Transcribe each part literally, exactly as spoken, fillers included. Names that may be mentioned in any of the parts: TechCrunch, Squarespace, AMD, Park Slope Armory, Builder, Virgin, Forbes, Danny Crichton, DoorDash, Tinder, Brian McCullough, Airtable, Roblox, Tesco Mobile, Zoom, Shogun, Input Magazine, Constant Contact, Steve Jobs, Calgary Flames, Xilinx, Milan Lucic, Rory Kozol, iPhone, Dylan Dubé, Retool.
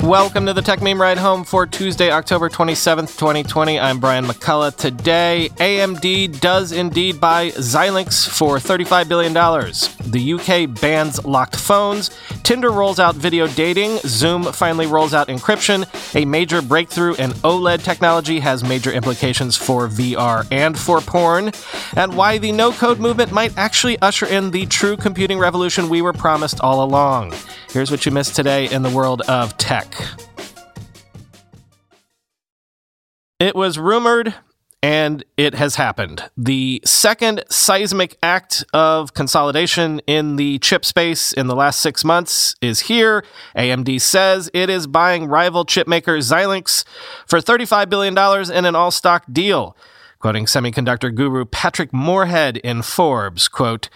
Welcome to the Tech Meme Ride Home for Tuesday, October twenty-seventh, twenty twenty. I'm Brian McCullough. Today, A M D does indeed buy Xilinx for thirty-five billion dollars. The U K bans locked phones. Tinder rolls out video dating. Zoom finally rolls out encryption. A major breakthrough in OLED technology has major implications for V R and for porn. And why the no-code movement might actually usher in the true computing revolution we were promised all along. Here's what you missed today in the world of tech. It was rumored, and it has happened. The second seismic act of consolidation in the chip space in the last six months is here. A M D says it is buying rival chipmaker Xilinx for thirty-five billion dollars in an all-stock deal. Quoting semiconductor guru Patrick Moorhead in Forbes, quote,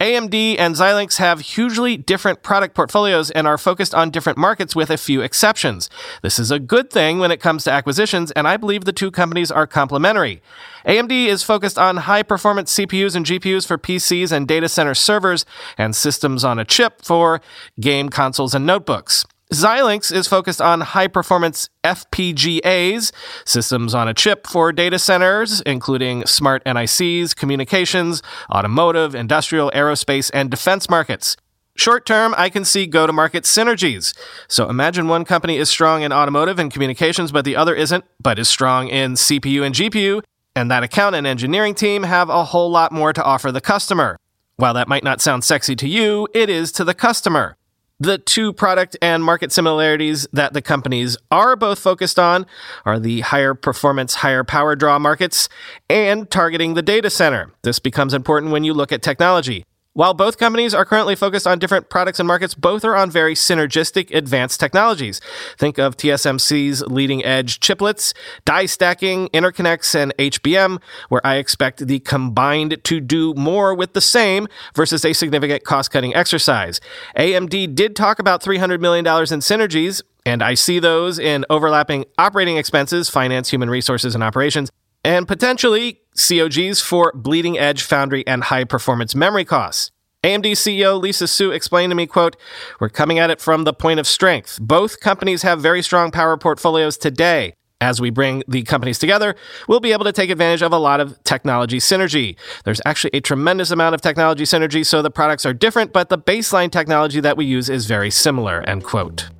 A M D and Xilinx have hugely different product portfolios and are focused on different markets with a few exceptions. This is a good thing when it comes to acquisitions, and I believe the two companies are complementary. A M D is focused on high-performance C P Us and G P Us for P Cs and data center servers and systems on a chip for game consoles and notebooks. Xilinx is focused on high-performance F P G As, systems on a chip for data centers, including smart N I Cs, communications, automotive, industrial, aerospace, and defense markets. Short term, I can see go-to-market synergies. So imagine one company is strong in automotive and communications, but the other isn't, but is strong in C P U and G P U, and that account and engineering team have a whole lot more to offer the customer. While that might not sound sexy to you, it is to the customer. The two product and market similarities that the companies are both focused on are the higher performance, higher power draw markets and targeting the data center. This becomes important when you look at technology. While both companies are currently focused on different products and markets, both are on very synergistic advanced technologies. Think of T S M C's leading-edge chiplets, die stacking, interconnects, and H B M, where I expect the combined to do more with the same versus a significant cost-cutting exercise. A M D did talk about three hundred million dollars in synergies, and I see those in overlapping operating expenses, finance, human resources, and operations, and potentially C O Gs for bleeding-edge foundry and high-performance memory costs. A M D C E O Lisa Su explained to me, quote, "We're coming at it from the point of strength. Both companies have very strong power portfolios today. As we bring the companies together, we'll be able to take advantage of a lot of technology synergy. There's actually a tremendous amount of technology synergy, so the products are different, but the baseline technology that we use is very similar," end quote.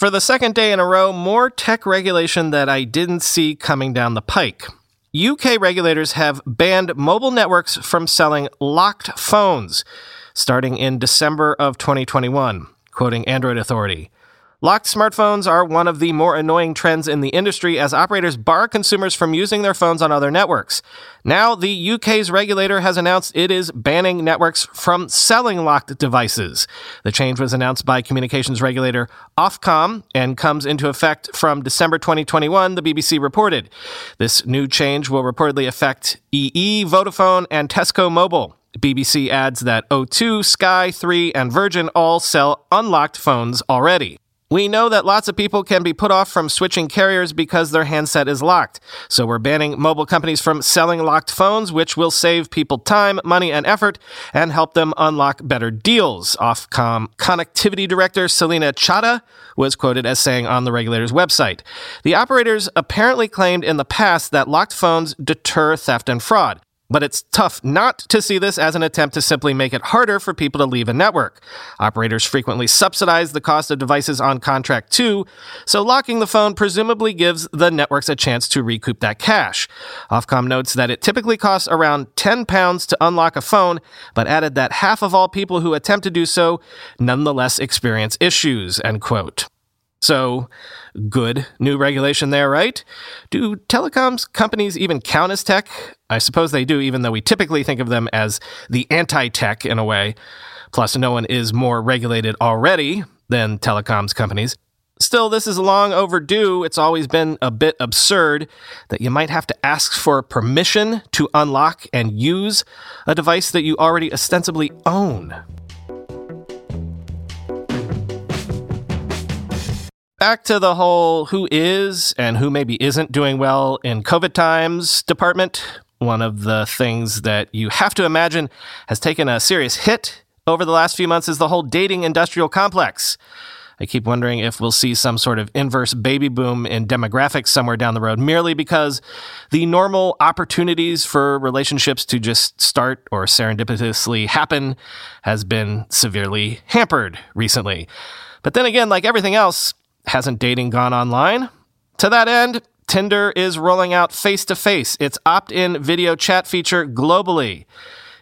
For the second day in a row, more tech regulation that I didn't see coming down the pike. U K regulators have banned mobile networks from selling locked phones, starting in December of twenty twenty-one, quoting Android Authority. Locked smartphones are one of the more annoying trends in the industry as operators bar consumers from using their phones on other networks. Now, the U K's regulator has announced it is banning networks from selling locked devices. The change was announced by communications regulator Ofcom and comes into effect from December twenty twenty-one, the B B C reported. This new change will reportedly affect E E, Vodafone, and Tesco Mobile. B B C adds that O two, Sky, three, and Virgin all sell unlocked phones already. We know that lots of people can be put off from switching carriers because their handset is locked. So we're banning mobile companies from selling locked phones, which will save people time, money, and effort, and help them unlock better deals. Ofcom Connectivity Director Selina Chada was quoted as saying on the regulator's website. The operators apparently claimed in the past that locked phones deter theft and fraud. But it's tough not to see this as an attempt to simply make it harder for people to leave a network. Operators frequently subsidize the cost of devices on contract too, so locking the phone presumably gives the networks a chance to recoup that cash. Ofcom notes that it typically costs around ten pounds to unlock a phone, but added that half of all people who attempt to do so nonetheless experience issues, end quote. So, good new regulation there, right? Do telecoms companies even count as tech? I suppose they do, even though we typically think of them as the anti-tech in a way. Plus, no one is more regulated already than telecoms companies. Still, this is long overdue. It's always been a bit absurd that you might have to ask for permission to unlock and use a device that you already ostensibly own. Back to the whole who is and who maybe isn't doing well in COVID times department. One of the things that you have to imagine has taken a serious hit over the last few months is the whole dating industrial complex. I keep wondering if we'll see some sort of inverse baby boom in demographics somewhere down the road, merely because the normal opportunities for relationships to just start or serendipitously happen has been severely hampered recently. But then again, like everything else, hasn't dating gone online? To that end, Tinder is rolling out face-to-face, its opt-in video chat feature globally.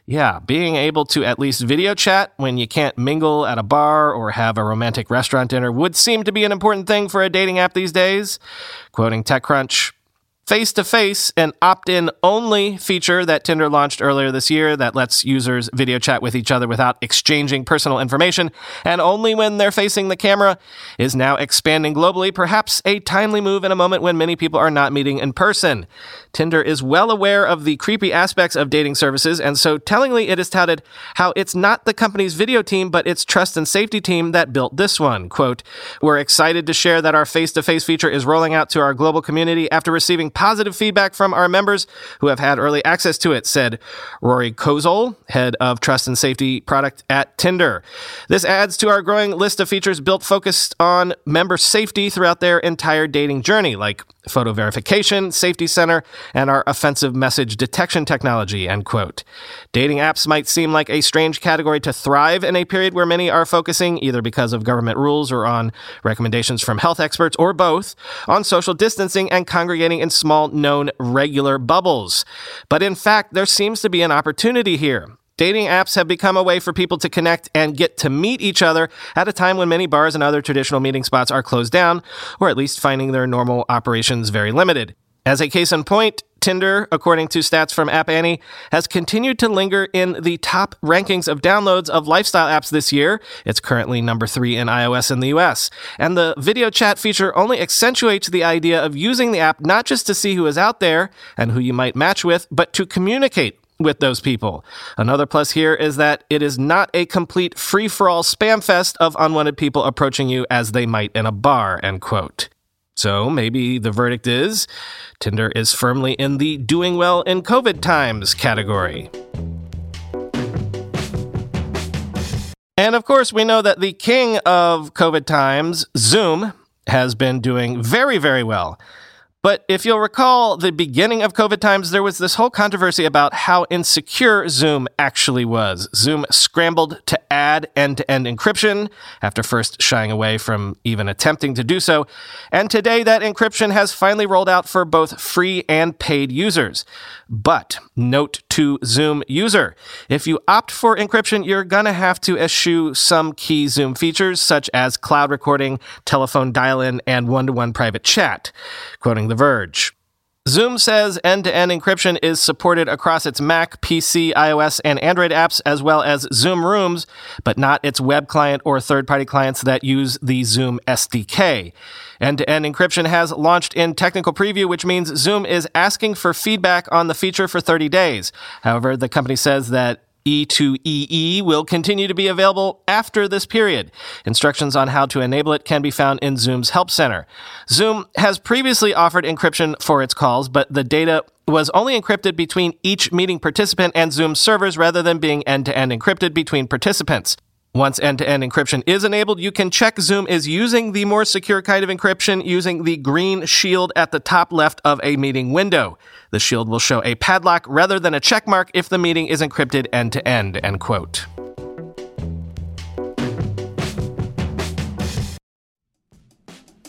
Yeah, being able to at least video chat when you can't mingle at a bar or have a romantic restaurant dinner would seem to be an important thing for a dating app these days. Quoting TechCrunch, face-to-face, an opt-in only feature that Tinder launched earlier this year that lets users video chat with each other without exchanging personal information, and only when they're facing the camera, is now expanding globally, perhaps a timely move in a moment when many people are not meeting in person. Tinder is well aware of the creepy aspects of dating services, and so tellingly it is touted how it's not the company's video team, but its trust and safety team that built this one. Quote, "We're excited to share that our face-to-face feature is rolling out to our global community after receiving positive feedback from our members who have had early access to it," said Rory Kozol, head of trust and safety product at Tinder. "This adds to our growing list of features built focused on member safety throughout their entire dating journey, like photo verification, safety center, and our offensive message detection technology," end quote. Dating apps might seem like a strange category to thrive in a period where many are focusing, either because of government rules or on recommendations from health experts or both, on social distancing and congregating in small, known, regular bubbles. But in fact, there seems to be an opportunity here. Dating apps have become a way for people to connect and get to meet each other at a time when many bars and other traditional meeting spots are closed down, or at least finding their normal operations very limited. As a case in point, Tinder, according to stats from App Annie, has continued to linger in the top rankings of downloads of lifestyle apps this year. It's currently number three in iOS in the U S. And the video chat feature only accentuates the idea of using the app not just to see who is out there and who you might match with, but to communicate with those people. Another plus here is that it is not a complete free-for-all spam fest of unwanted people approaching you as they might in a bar, end quote. So maybe the verdict is, Tinder is firmly in the doing well in COVID times category. And of course, we know that the king of COVID times, Zoom, has been doing very, very well. But if you'll recall, the beginning of COVID times, there was this whole controversy about how insecure Zoom actually was. Zoom scrambled to add end-to-end encryption after first shying away from even attempting to do so. And today, that encryption has finally rolled out for both free and paid users. But note to Zoom user, if you opt for encryption, you're going to have to eschew some key Zoom features, such as cloud recording, telephone dial-in, and one-to-one private chat. Quoting The Verge, Zoom says end-to-end encryption is supported across its Mac, P C, iOS, and Android apps, as well as Zoom Rooms, but not its web client or third-party clients that use the Zoom S D K. End-to-end encryption has launched in technical preview, which means Zoom is asking for feedback on the feature for thirty days. However, the company says that E to E E will continue to be available after this period. Instructions on how to enable it can be found in Zoom's Help Center. Zoom has previously offered encryption for its calls, but the data was only encrypted between each meeting participant and Zoom servers rather than being end-to-end encrypted between participants. Once end-to-end encryption is enabled, you can check Zoom is using the more secure kind of encryption using the green shield at the top left of a meeting window. The shield will show a padlock rather than a checkmark if the meeting is encrypted end-to-end, end quote.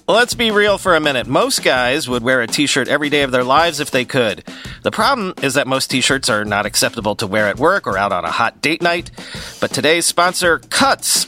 Let's be real for a minute. Most guys would wear a t-shirt every day of their lives if they could. The problem is that most t-shirts are not acceptable to wear at work or out on a hot date night. But today's sponsor, Cuts,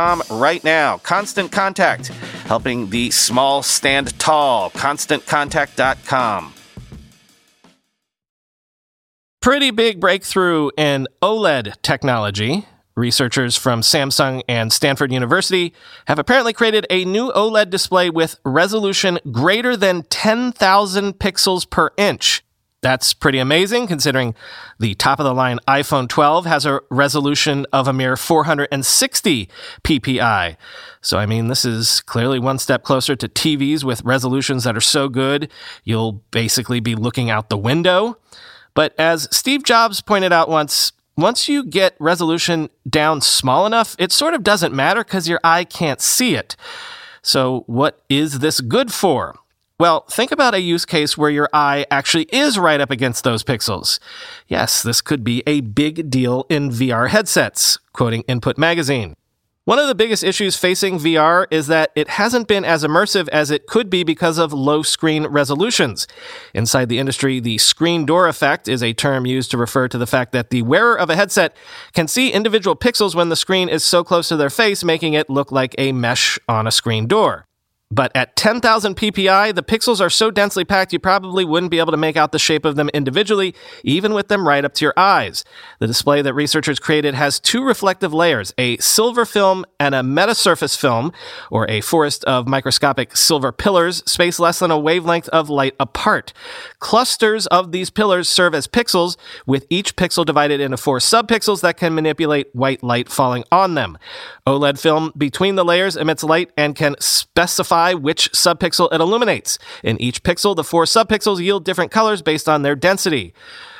right now. Constant Contact, helping the small stand tall. Constant Contact dot com. Pretty big breakthrough in OLED technology. Researchers from Samsung and Stanford University have apparently created a new OLED display with resolution greater than ten thousand pixels per inch. That's pretty amazing, considering the top-of-the-line iPhone twelve has a resolution of a mere four hundred sixty p p i. So, I mean, this is clearly one step closer to T Vs with resolutions that are so good, you'll basically be looking out the window. But as Steve Jobs pointed out once, once you get resolution down small enough, it sort of doesn't matter because your eye can't see it. So, what is this good for? Well, think about a use case where your eye actually is right up against those pixels. Yes, this could be a big deal in V R headsets, quoting Input Magazine. One of the biggest issues facing V R is that it hasn't been as immersive as it could be because of low screen resolutions. Inside the industry, the screen door effect is a term used to refer to the fact that the wearer of a headset can see individual pixels when the screen is so close to their face, making it look like a mesh on a screen door. But at ten thousand p p i, the pixels are so densely packed you probably wouldn't be able to make out the shape of them individually, even with them right up to your eyes. The display that researchers created has two reflective layers, a silver film and a metasurface film, or a forest of microscopic silver pillars spaced less than a wavelength of light apart. Clusters of these pillars serve as pixels, with each pixel divided into four subpixels that can manipulate white light falling on them. OLED film between the layers emits light and can specify which subpixel it illuminates. In each pixel, the four subpixels yield different colors based on their density.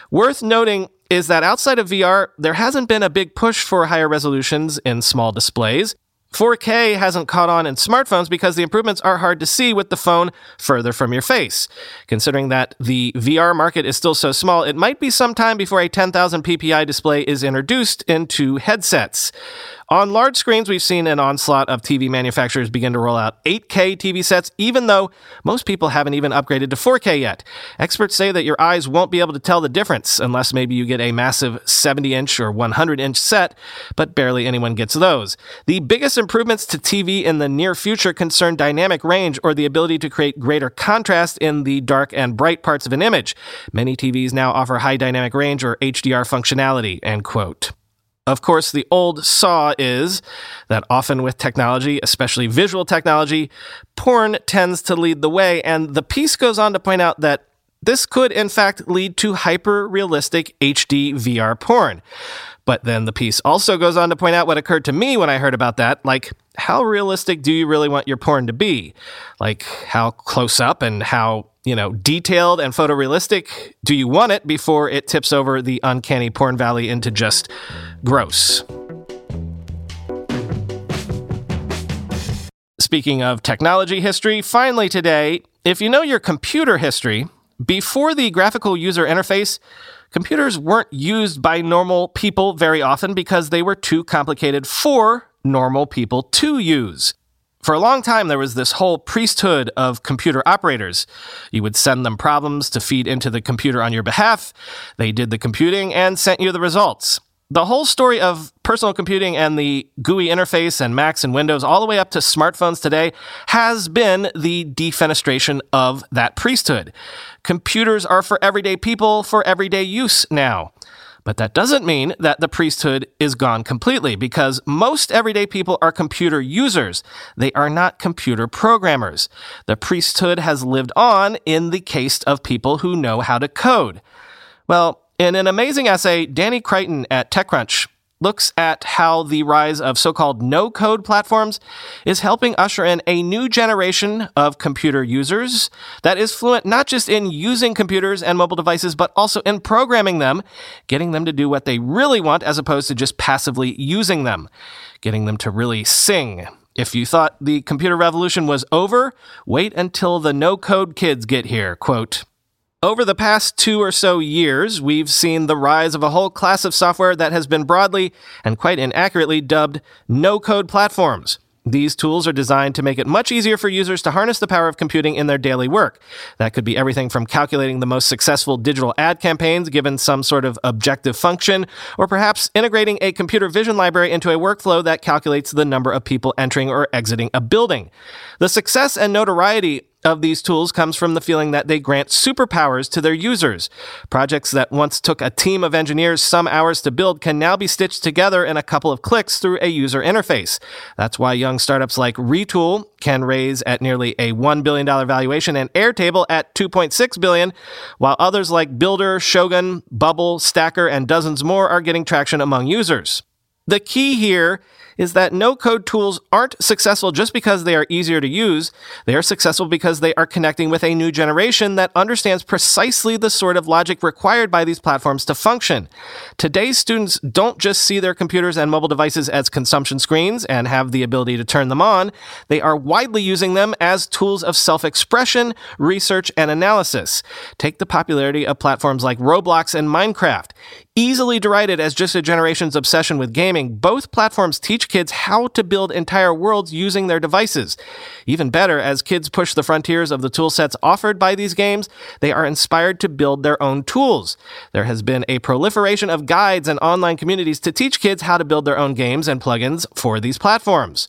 Worth noting is that outside of V R, there hasn't been a big push for higher resolutions in small displays. four K hasn't caught on in smartphones because the improvements are hard to see with the phone further from your face. Considering that the V R market is still so small, it might be some time before a ten thousand p p i display is introduced into headsets. On large screens, we've seen an onslaught of T V manufacturers begin to roll out eight K T V sets, even though most people haven't even upgraded to four K yet. Experts say that your eyes won't be able to tell the difference, unless maybe you get a massive seventy inch or one hundred inch set, but barely anyone gets those. The biggest improvements to T V in the near future concern dynamic range, or the ability to create greater contrast in the dark and bright parts of an image. Many T Vs now offer high dynamic range, or H D R functionality, end quote. Of course, the old saw is that often with technology, especially visual technology, porn tends to lead the way, and the piece goes on to point out that This could, in fact, lead to hyper-realistic H D V R porn. But then the piece also goes on to point out what occurred to me when I heard about that, like, how realistic do you really want your porn to be? Like, how close up and how, you know, detailed and photorealistic do you want it before it tips over the uncanny porn valley into just gross? Speaking of technology history, finally today, if you know your computer history, before the graphical user interface, computers weren't used by normal people very often because they were too complicated for normal people to use. For a long time, there was this whole priesthood of computer operators. You would send them problems to feed into the computer on your behalf. They did the computing and sent you the results. The whole story of personal computing and the G U I interface and Macs and Windows all the way up to smartphones today has been the defenestration of that priesthood. Computers are for everyday people, for everyday use now. But that doesn't mean that the priesthood is gone completely, because most everyday people are computer users. They are not computer programmers. The priesthood has lived on in the case of people who know how to code. Well, in an amazing essay, Danny Crichton at TechCrunch looks at how the rise of so-called no-code platforms is helping usher in a new generation of computer users that is fluent not just in using computers and mobile devices, but also in programming them, getting them to do what they really want as opposed to just passively using them, getting them to really sing. If you thought the computer revolution was over, wait until the no-code kids get here, quote, over the past two or so years, we've seen the rise of a whole class of software that has been broadly and quite inaccurately dubbed no-code platforms. These tools are designed to make it much easier for users to harness the power of computing in their daily work. That could be everything from calculating the most successful digital ad campaigns given some sort of objective function, or perhaps integrating a computer vision library into a workflow that calculates the number of people entering or exiting a building. The success and notoriety of these tools comes from the feeling that they grant superpowers to their users. Projects that once took a team of engineers some hours to build can now be stitched together in a couple of clicks through a user interface. That's why young startups like Retool can raise at nearly a one billion dollars valuation and Airtable at two point six billion dollars, while others like Builder, Shogun, Bubble, Stacker, and dozens more are getting traction among users. The key here is that no-code tools aren't successful just because they are easier to use. They are successful because they are connecting with a new generation that understands precisely the sort of logic required by these platforms to function. Today's students don't just see their computers and mobile devices as consumption screens and have the ability to turn them on. They are widely using them as tools of self-expression, research, and analysis. Take the popularity of platforms like Roblox and Minecraft. Easily derided as just a generation's obsession with gaming, both platforms teach kids how to build entire worlds using their devices. Even better, as kids push the frontiers of the toolsets offered by these games, they are inspired to build their own tools. There has been a proliferation of guides and online communities to teach kids how to build their own games and plugins for these platforms.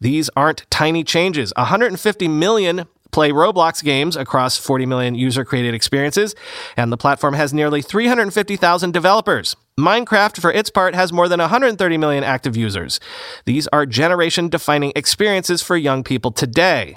These aren't tiny changes. one hundred fifty million play Roblox games across forty million user-created experiences, and the platform has nearly three hundred fifty thousand developers. Minecraft, for its part, has more than one hundred thirty million active users. These are generation-defining experiences for young people today.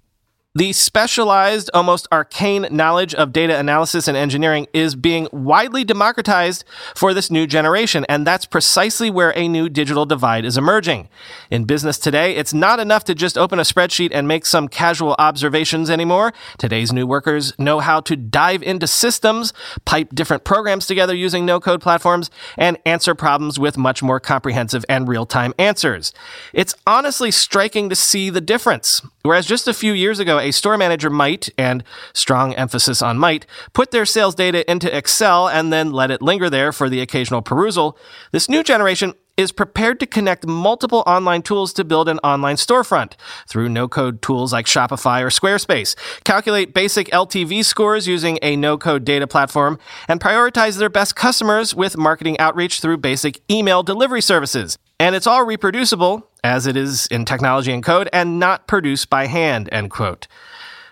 The specialized, almost arcane knowledge of data analysis and engineering is being widely democratized for this new generation, and that's precisely where a new digital divide is emerging. In business today, it's not enough to just open a spreadsheet and make some casual observations anymore. Today's new workers know how to dive into systems, pipe different programs together using no-code platforms, and answer problems with much more comprehensive and real-time answers. It's honestly striking to see the difference. Whereas just a few years ago, a store manager might, and strong emphasis on might, put their sales data into Excel and then let it linger there for the occasional perusal, this new generation is prepared to connect multiple online tools to build an online storefront through no-code tools like Shopify or Squarespace, calculate basic L T V scores using a no-code data platform, and prioritize their best customers with marketing outreach through basic email delivery services. And it's all reproducible, as it is in technology and code, and not produced by hand, end quote.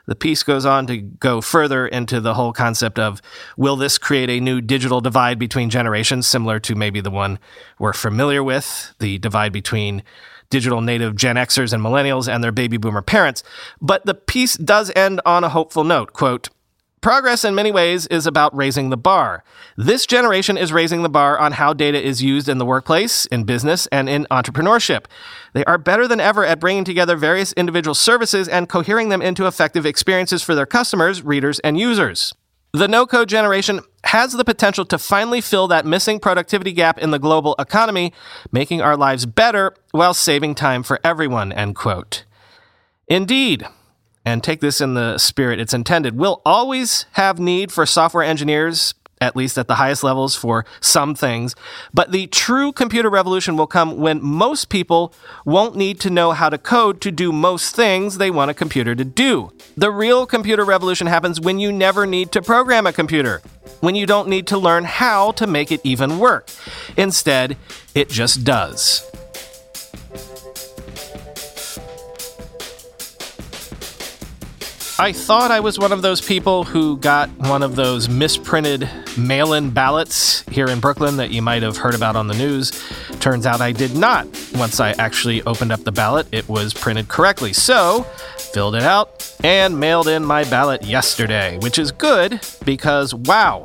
The piece goes on to go further into the whole concept of, will this create a new digital divide between generations, similar to maybe the one we're familiar with, the divide between digital native Gen Xers and millennials and their baby boomer parents. But the piece does end on a hopeful note, quote, Progress in many ways is about raising the bar. This generation is raising the bar on how data is used in the workplace, in business, and in entrepreneurship. They are better than ever at bringing together various individual services and cohering them into effective experiences for their customers, readers, and users. The no-code generation has the potential to finally fill that missing productivity gap in the global economy, making our lives better while saving time for everyone, end quote. Indeed. And take this in the spirit it's intended, we'll always have need for software engineers, at least at the highest levels, for some things. But the true computer revolution will come when most people won't need to know how to code to do most things they want a computer to do. The real computer revolution happens when you never need to program a computer, when you don't need to learn how to make it even work. Instead, it just does. I thought I was one of those people who got one of those misprinted mail-in ballots here in Brooklyn that you might have heard about on the news. Turns out I did not. Once I actually opened up the ballot, it was printed correctly. So, filled it out and mailed in my ballot yesterday, which is good because, wow,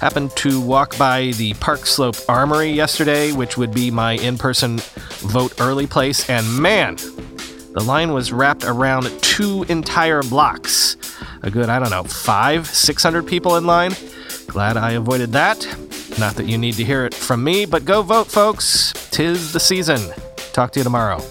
happened to walk by the Park Slope Armory yesterday, which would be my in-person vote early place, and man, the line was wrapped around two entire blocks. A good, I don't know, five, six hundred people in line. Glad I avoided that. Not that you need to hear it from me, but go vote, folks. Tis the season. Talk to you tomorrow.